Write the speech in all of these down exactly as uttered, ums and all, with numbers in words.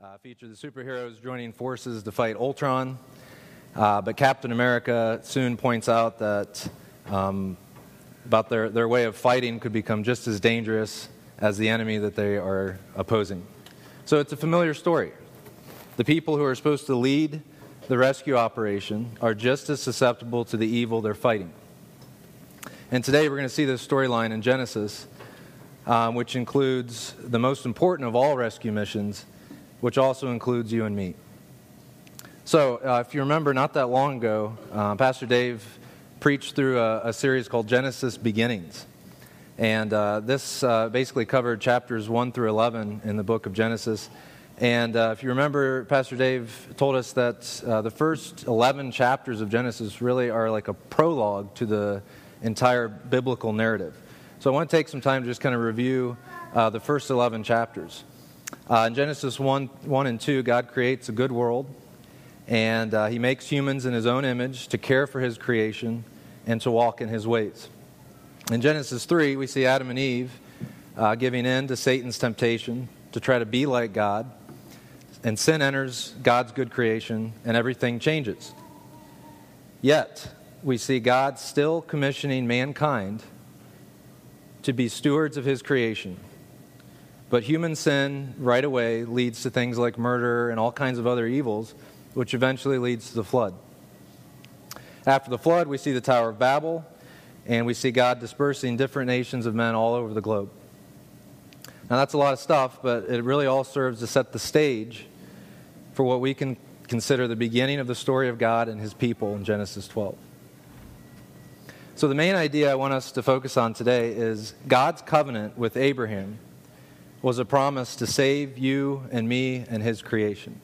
Uh, feature the superheroes joining forces to fight Ultron, uh, but Captain America soon points out that um, about their, their way of fighting could become just as dangerous as the enemy that they are opposing. So it's a familiar story. The people who are supposed to lead the rescue operation are just as susceptible to the evil they're fighting. And today we're going to see this storyline in Genesis, um, which includes the most important of all rescue missions, which also includes you and me. So, uh, if you remember, not that long ago, uh, Pastor Dave preached through a, a series called Genesis Beginnings. And uh, this uh, basically covered chapters one through eleven in the book of Genesis. And uh, if you remember, Pastor Dave told us that uh, the first eleven chapters of Genesis really are like a prologue to the entire biblical narrative. So I want to take some time to just kind of review uh, the first eleven chapters. Uh, in Genesis one, one and two, God creates a good world, and uh, he makes humans in his own image to care for his creation and to walk in his ways. In Genesis three, we see Adam and Eve uh, giving in to Satan's temptation to try to be like God, and sin enters God's good creation, and everything changes. Yet, we see God still commissioning mankind to be stewards of his creation. But human sin right away leads to things like murder and all kinds of other evils, which eventually leads to the flood. After the flood, we see the Tower of Babel, and we see God dispersing different nations of men all over the globe. Now, that's a lot of stuff, but it really all serves to set the stage for what we can consider the beginning of the story of God and his people in Genesis twelve. So the main idea I want us to focus on today is God's covenant with Abraham was a promise to save you and me and his creation.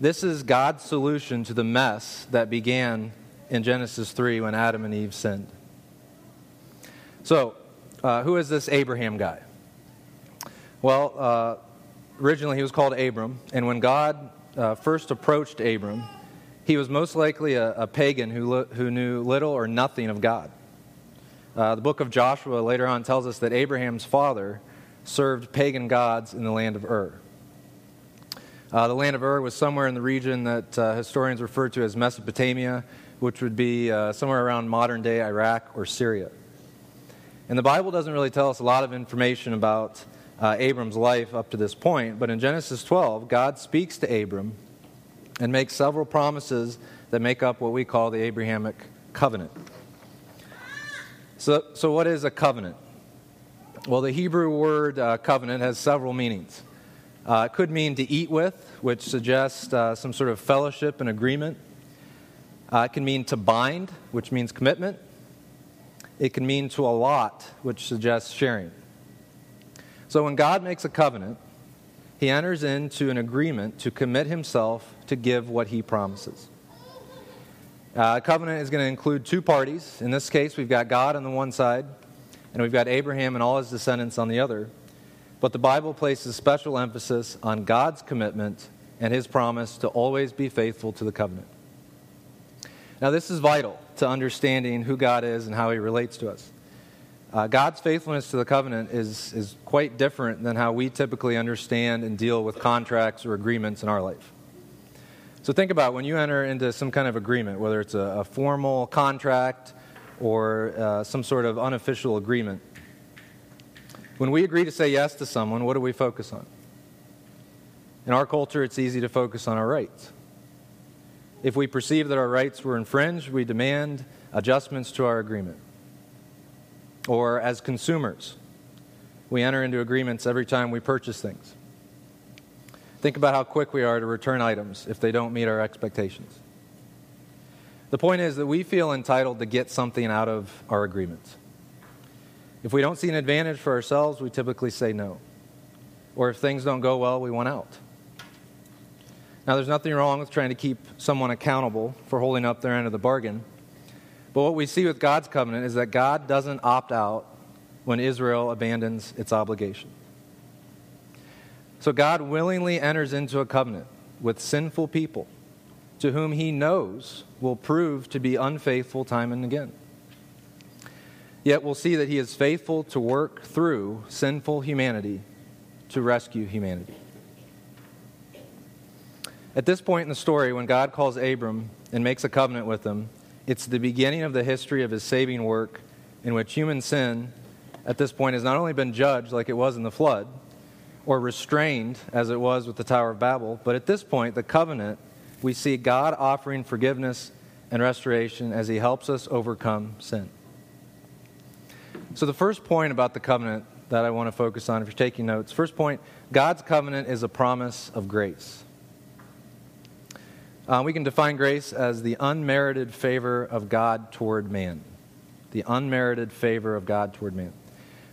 This is God's solution to the mess that began in Genesis three when Adam and Eve sinned. So, uh, who is this Abraham guy? Well, uh, originally he was called Abram, and when God uh, first approached Abram, he was most likely a, a pagan who, lo- who knew little or nothing of God. Uh, the book of Joshua later on tells us that Abraham's father served pagan gods in the land of Ur. Uh, the land of Ur was somewhere in the region that uh, historians refer to as Mesopotamia, which would be uh, somewhere around modern-day Iraq or Syria. And the Bible doesn't really tell us a lot of information about uh, Abram's life up to this point, but in Genesis twelve, God speaks to Abram and makes several promises that make up what we call the Abrahamic covenant. So, so what is a covenant? Well, the Hebrew word uh, covenant has several meanings. Uh, it could mean to eat with, which suggests uh, some sort of fellowship and agreement. Uh, it can mean to bind, which means commitment. It can mean to allot, which suggests sharing. So when God makes a covenant, he enters into an agreement to commit himself to give what he promises. Uh, a covenant is going to include two parties. In this case, we've got God on the one side, and we've got Abraham and all his descendants on the other. But the Bible places special emphasis on God's commitment and his promise to always be faithful to the covenant. Now, this is vital to understanding who God is and how he relates to us. Uh, God's faithfulness to the covenant is, is quite different than how we typically understand and deal with contracts or agreements in our life. So think about when you enter into some kind of agreement, whether it's a, a formal contract or uh, some sort of unofficial agreement. When we agree to say yes to someone, what do we focus on? In our culture, it's easy to focus on our rights. If we perceive that our rights were infringed, we demand adjustments to our agreement. Or as consumers, we enter into agreements every time we purchase things. Think about how quick we are to return items if they don't meet our expectations. The point is that we feel entitled to get something out of our agreements. If we don't see an advantage for ourselves, we typically say no. Or if things don't go well, we want out. Now, there's nothing wrong with trying to keep someone accountable for holding up their end of the bargain. But what we see with God's covenant is that God doesn't opt out when Israel abandons its obligation. So God willingly enters into a covenant with sinful people to whom he knows will prove to be unfaithful time and again. Yet we'll see that he is faithful to work through sinful humanity to rescue humanity. At this point in the story, when God calls Abram and makes a covenant with him, it's the beginning of the history of his saving work in which human sin at this point has not only been judged like it was in the flood or restrained as it was with the Tower of Babel, but at this point, the covenant, we see God offering forgiveness and restoration as he helps us overcome sin. So the first point about the covenant that I want to focus on, if you're taking notes, first point, God's covenant is a promise of grace. Uh, we can define grace as the unmerited favor of God toward man. The unmerited favor of God toward man.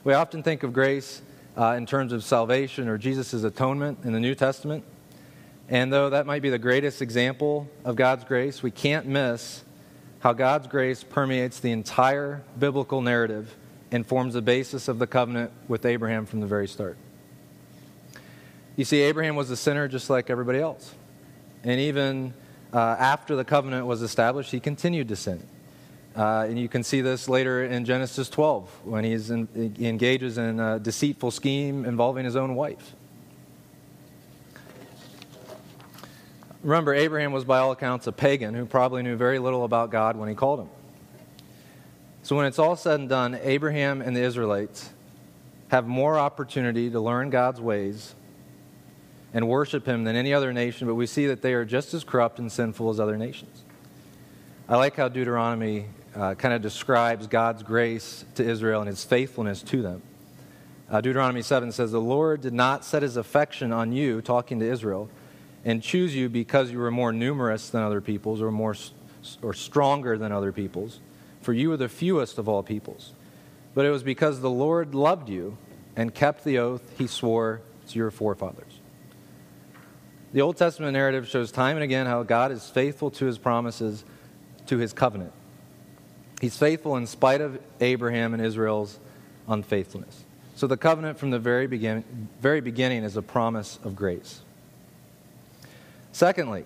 We often think of grace uh, in terms of salvation or Jesus' atonement in the New Testament. And though that might be the greatest example of God's grace, we can't miss how God's grace permeates the entire biblical narrative and forms the basis of the covenant with Abraham from the very start. You see, Abraham was a sinner just like everybody else. And even uh, after the covenant was established, he continued to sin. Uh, and you can see this later in Genesis twelve when he's in, he engages in a deceitful scheme involving his own wife. Remember, Abraham was by all accounts a pagan who probably knew very little about God when he called him. So when it's all said and done, Abraham and the Israelites have more opportunity to learn God's ways and worship him than any other nation, but we see that they are just as corrupt and sinful as other nations. I like how Deuteronomy uh, kind of describes God's grace to Israel and his faithfulness to them. Uh, Deuteronomy seven says, "The Lord did not set his affection on you," talking to Israel, "and choose you because you were more numerous than other peoples or more or stronger than other peoples, for you were the fewest of all peoples. But it was because the Lord loved you and kept the oath he swore to your forefathers." The Old Testament narrative shows time and again how God is faithful to his promises, to his covenant. He's faithful in spite of Abraham and Israel's unfaithfulness. So the covenant from the very begin, very beginning is a promise of grace. Secondly,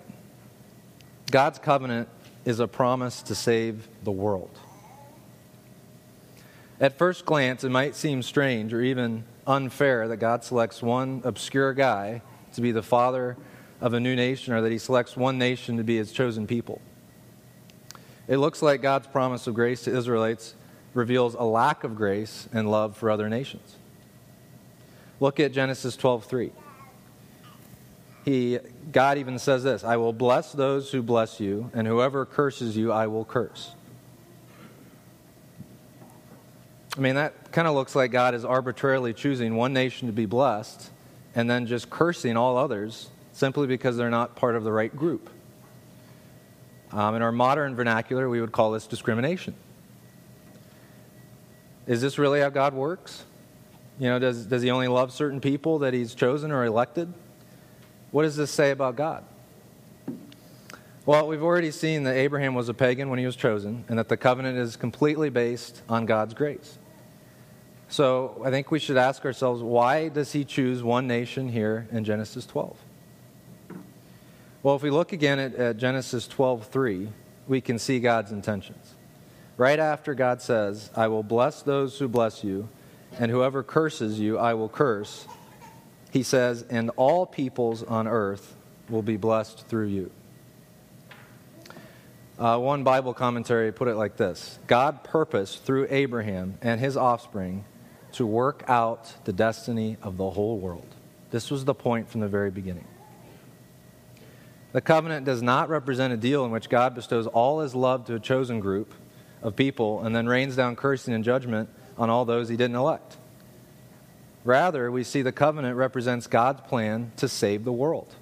God's covenant is a promise to save the world. At first glance, it might seem strange or even unfair that God selects one obscure guy to be the father of a new nation, or that he selects one nation to be his chosen people. It looks like God's promise of grace to Israelites reveals a lack of grace and love for other nations. Look at Genesis twelve three. He, God even says this, "I will bless those who bless you, and whoever curses you, I will curse." I mean, that kind of looks like God is arbitrarily choosing one nation to be blessed and then just cursing all others simply because they're not part of the right group. Um, in our modern vernacular, we would call this discrimination. Is this really how God works? You know, does, does he only love certain people that he's chosen or elected? What does this say about God? Well, we've already seen that Abraham was a pagan when he was chosen, and that the covenant is completely based on God's grace. So I think we should ask ourselves, why does he choose one nation here in Genesis twelve? Well, if we look again at, at Genesis twelve three, we can see God's intentions. Right after God says, "I will bless those who bless you, and whoever curses you, I will curse," he says, "and all peoples on earth will be blessed through you." Uh, one Bible commentary put it like this: God purposed through Abraham and his offspring to work out the destiny of the whole world. This was the point from the very beginning. The covenant does not represent a deal in which God bestows all his love to a chosen group of people and then rains down cursing and judgment on all those he didn't elect. Rather, we see the covenant represents God's plan to save the world.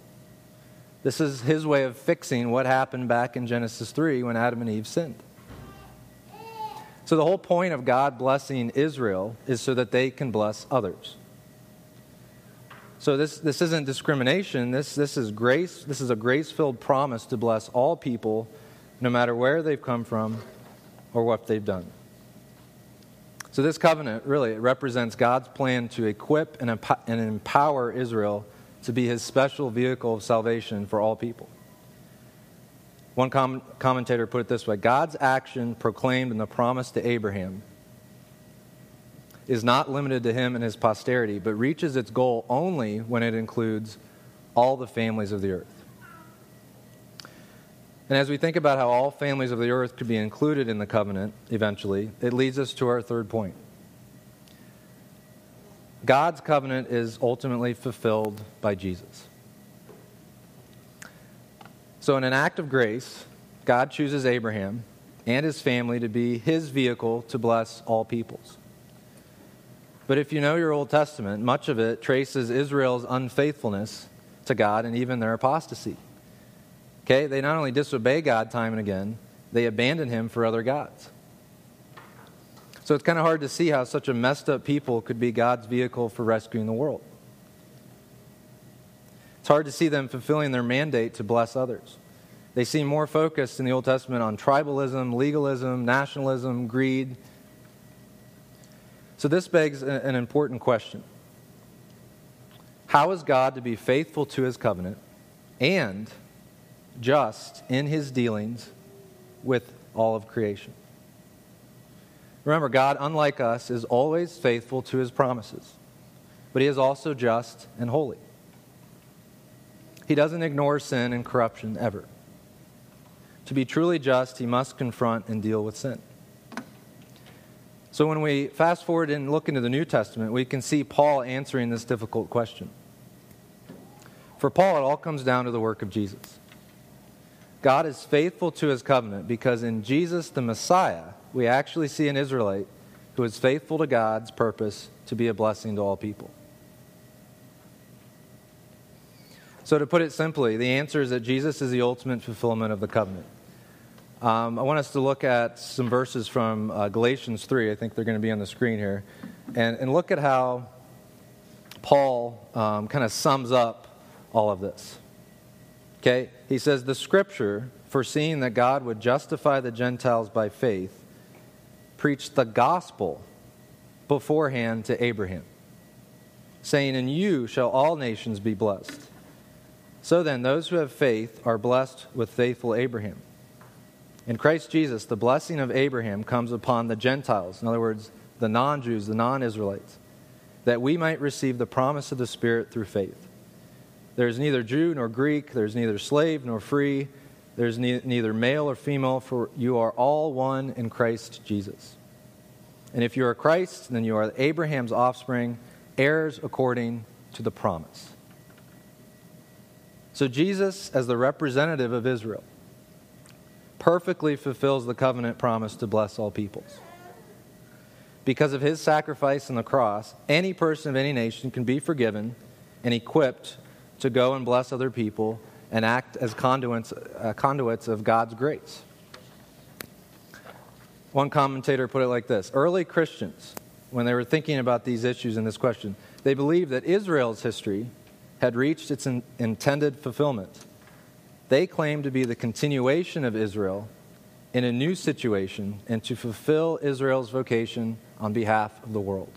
This is his way of fixing what happened back in Genesis three when Adam and Eve sinned. So the whole point of God blessing Israel is so that they can bless others. So this, this isn't discrimination. This, this is grace. This is a grace-filled promise to bless all people, no matter where they've come from or what they've done. So this covenant, really, it represents God's plan to equip and empower Israel to be his special vehicle of salvation for all people. One com- commentator put it this way: God's action proclaimed in the promise to Abraham is not limited to him and his posterity, but reaches its goal only when it includes all the families of the earth. And as we think about how all families of the earth could be included in the covenant eventually, it leads us to our third point. God's covenant is ultimately fulfilled by Jesus. So in an act of grace, God chooses Abraham and his family to be his vehicle to bless all peoples. But if you know your Old Testament, much of it traces Israel's unfaithfulness to God and even their apostasy. Okay, they not only disobey God time and again, they abandon him for other gods. So it's kind of hard to see how such a messed up people could be God's vehicle for rescuing the world. It's hard to see them fulfilling their mandate to bless others. They seem more focused in the Old Testament on tribalism, legalism, nationalism, greed. So this begs an important question. How is God to be faithful to his covenant and just in his dealings with all of creation? Remember, God, unlike us, is always faithful to his promises, but he is also just and holy. He doesn't ignore sin and corruption ever. To be truly just, he must confront and deal with sin. So when we fast forward and look into the New Testament, we can see Paul answering this difficult question. For Paul, it all comes down to the work of Jesus. God is faithful to his covenant because in Jesus, the Messiah, we actually see an Israelite who is faithful to God's purpose to be a blessing to all people. So to put it simply, the answer is that Jesus is the ultimate fulfillment of the covenant. Um, I want us to look at some verses from uh, Galatians three. I think they're going to be on the screen here. And, and look at how Paul um, kind of sums up all of this. Okay, he says, the scripture, foreseeing that God would justify the Gentiles by faith, preached the gospel beforehand to Abraham, saying, in you shall all nations be blessed. So then, those who have faith are blessed with faithful Abraham. In Christ Jesus, the blessing of Abraham comes upon the Gentiles, in other words, the non-Jews, the non-Israelites, that we might receive the promise of the Spirit through faith. There is neither Jew nor Greek, there is neither slave nor free, there is ne- neither male or female, for you are all one in Christ Jesus. And if you are Christ, then you are Abraham's offspring, heirs according to the promise. So Jesus, as the representative of Israel, perfectly fulfills the covenant promise to bless all peoples. Because of his sacrifice on the cross, any person of any nation can be forgiven and equipped to go and bless other people and act as conduits, uh, conduits of God's grace. One commentator put it like this. Early Christians, when they were thinking about these issues and this question, they believed that Israel's history had reached its in, intended fulfillment. They claimed to be the continuation of Israel in a new situation and to fulfill Israel's vocation on behalf of the world.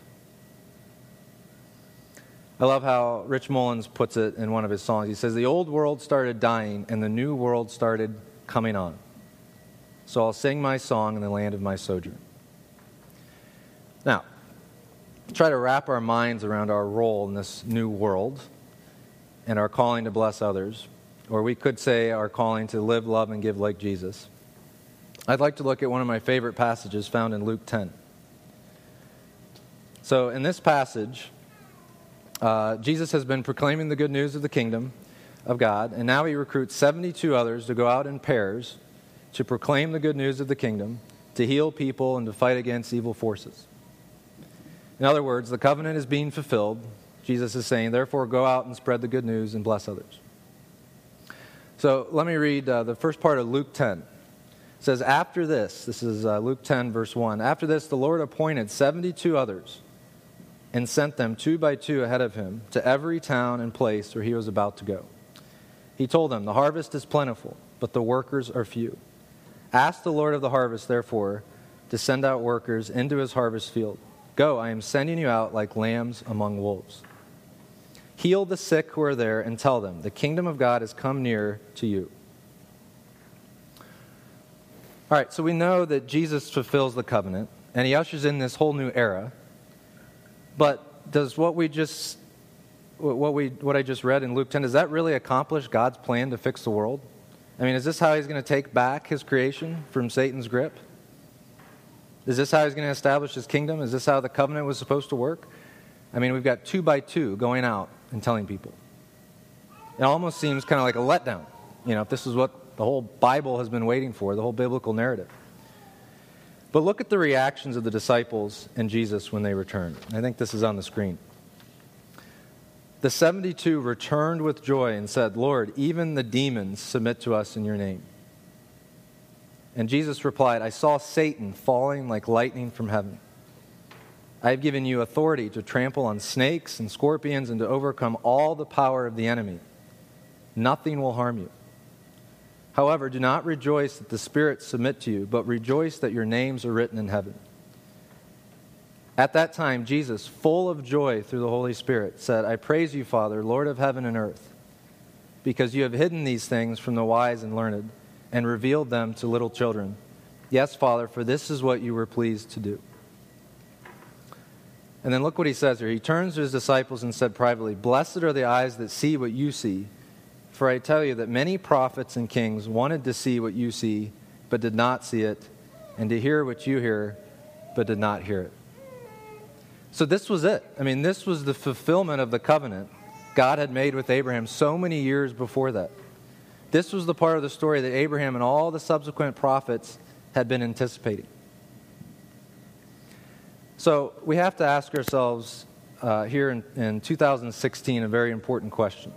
I love how Rich Mullins puts it in one of his songs. He says, the old world started dying and the new world started coming on. So I'll sing my song in the land of my sojourn. Now, try to wrap our minds around our role in this new world and our calling to bless others, or we could say our calling to live, love, and give like Jesus. I'd like to look at one of my favorite passages found in Luke ten. So in this passage, Uh, Jesus has been proclaiming the good news of the kingdom of God, and now he recruits seventy-two others to go out in pairs to proclaim the good news of the kingdom, to heal people, and to fight against evil forces. In other words, the covenant is being fulfilled. Jesus is saying, therefore, go out and spread the good news and bless others. So let me read uh, the first part of Luke ten. It says, after this, this is uh, Luke ten, verse one, after this, the Lord appointed seventy-two others and sent them two by two ahead of him to every town and place where he was about to go. He told them, the harvest is plentiful, but the workers are few. Ask the Lord of the harvest, therefore, to send out workers into his harvest field. Go, I am sending you out like lambs among wolves. Heal the sick who are there and tell them, the kingdom of God has come near to you. All right, so we know that Jesus fulfills the covenant, and he ushers in this whole new era. But does what we just, what we, what I just read in Luke ten, does that really accomplish God's plan to fix the world? I mean, is this how he's going to take back his creation from Satan's grip? Is this how he's going to establish his kingdom? Is this how the covenant was supposed to work? I mean, we've got two by two going out and telling people. It almost seems kind of like a letdown, you know, if this is what the whole Bible has been waiting for, the whole biblical narrative. But look at the reactions of the disciples and Jesus when they returned. I think this is on the screen. The seventy-two returned with joy and said, "Lord, even the demons submit to us in your name." And Jesus replied, "I saw Satan falling like lightning from heaven. I have given you authority to trample on snakes and scorpions and to overcome all the power of the enemy. Nothing will harm you. However, do not rejoice that the spirits submit to you, but rejoice that your names are written in heaven." At that time, Jesus, full of joy through the Holy Spirit, said, "I praise you, Father, Lord of heaven and earth, because you have hidden these things from the wise and learned and revealed them to little children. Yes, Father, for this is what you were pleased to do." And then look what he says here. He turns to his disciples and said privately, "Blessed are the eyes that see what you see, for I tell you that many prophets and kings wanted to see what you see, but did not see it, and to hear what you hear, but did not hear it." So this was it. I mean, this was the fulfillment of the covenant God had made with Abraham so many years before that. This was the part of the story that Abraham and all the subsequent prophets had been anticipating. So we have to ask ourselves uh, here in, in two thousand sixteen a very important question.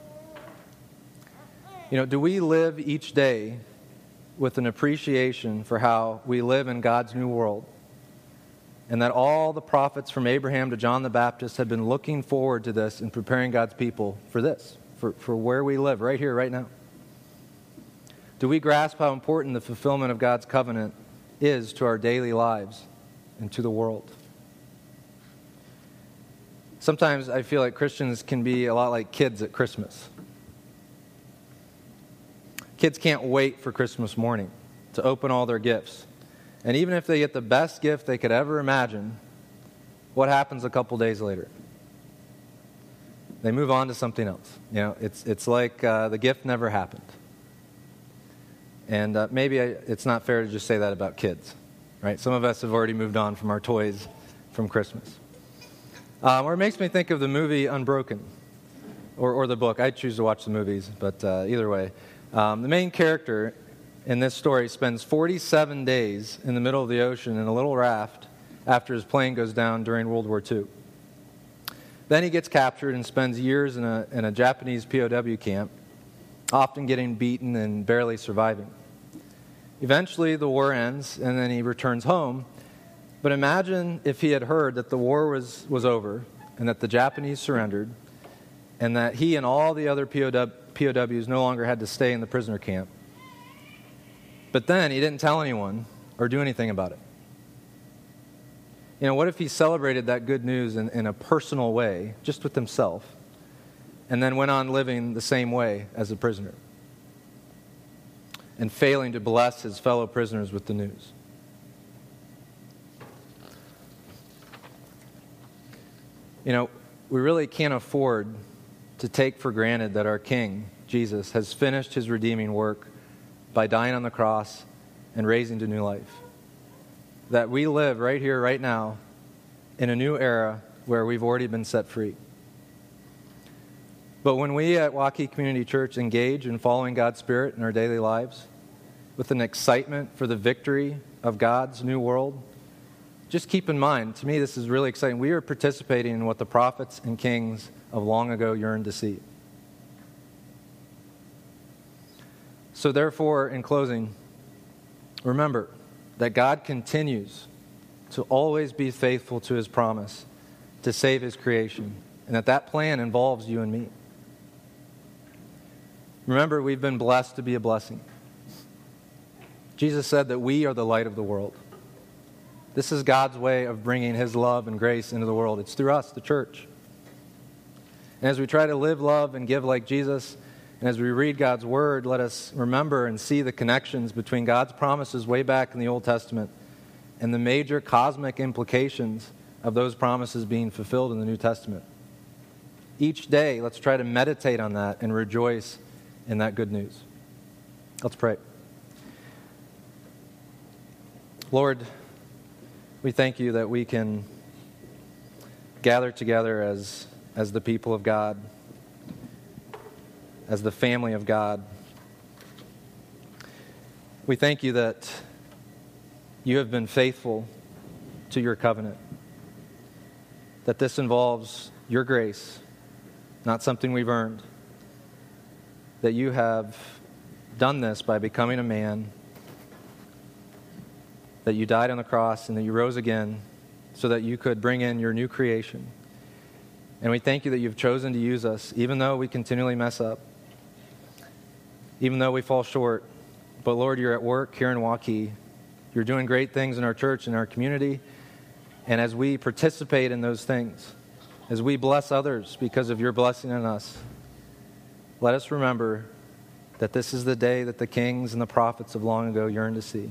You know, do we live each day with an appreciation for how we live in God's new world? And that all the prophets from Abraham to John the Baptist had been looking forward to this and preparing God's people for this, for, for where we live, right here, right now. Do we grasp how important the fulfillment of God's covenant is to our daily lives and to the world? Sometimes I feel like Christians can be a lot like kids at Christmas. Kids can't wait for Christmas morning to open all their gifts. And even if they get the best gift they could ever imagine, what happens a couple days later? They move on to something else. You know, it's it's like uh, the gift never happened. And uh, maybe I, it's not fair to just say that about kids, right? Some of us have already moved on from our toys from Christmas. Um, or it makes me think of the movie Unbroken, or or the book. I choose to watch the movies, but uh, either way, um, the main character in this story spends forty-seven days in the middle of the ocean in a little raft after his plane goes down during World War Two. Then he gets captured and spends years in a, in a Japanese P O W camp, often getting beaten and barely surviving. Eventually, the war ends, and then he returns home. But imagine if he had heard that the war was, was over and that the Japanese surrendered and that he and all the other P O W, P O Ws no longer had to stay in the prisoner camp. But then he didn't tell anyone or do anything about it. You know, what if he celebrated that good news in, in a personal way, just with himself, and then went on living the same way as a prisoner and failing to bless his fellow prisoners with the news? You know, we really can't afford to take for granted that our King, Jesus, has finished his redeeming work by dying on the cross and raising to new life. That we live right here, right now, in a new era where we've already been set free. But when we at Waukee Community Church engage in following God's Spirit in our daily lives with an excitement for the victory of God's new world, just keep in mind, to me this is really exciting, we are participating in what the prophets and kings of long ago yearned to see. So therefore, in closing, remember that God continues to always be faithful to his promise to save his creation, and that that plan involves you and me. Remember, we've been blessed to be a blessing. Jesus said that we are the light of the world. This is God's way of bringing his love and grace into the world. It's through us, the church. And as we try to live, love, and give like Jesus, and as we read God's Word, let us remember and see the connections between God's promises way back in the Old Testament and the major cosmic implications of those promises being fulfilled in the New Testament. Each day, let's try to meditate on that and rejoice in that good news. Let's pray. Lord, we thank you that we can gather together as, as the people of God, as the family of God. We thank you that you have been faithful to your covenant, that this involves your grace, not something we've earned, that you have done this by becoming a man, that you died on the cross and that you rose again so that you could bring in your new creation. And we thank you that you've chosen to use us, even though we continually mess up, even though we fall short. But Lord, you're at work here in Waukee. You're doing great things in our church and our community. And as we participate in those things, as we bless others because of your blessing in us, let us remember that this is the day that the kings and the prophets of long ago yearned to see.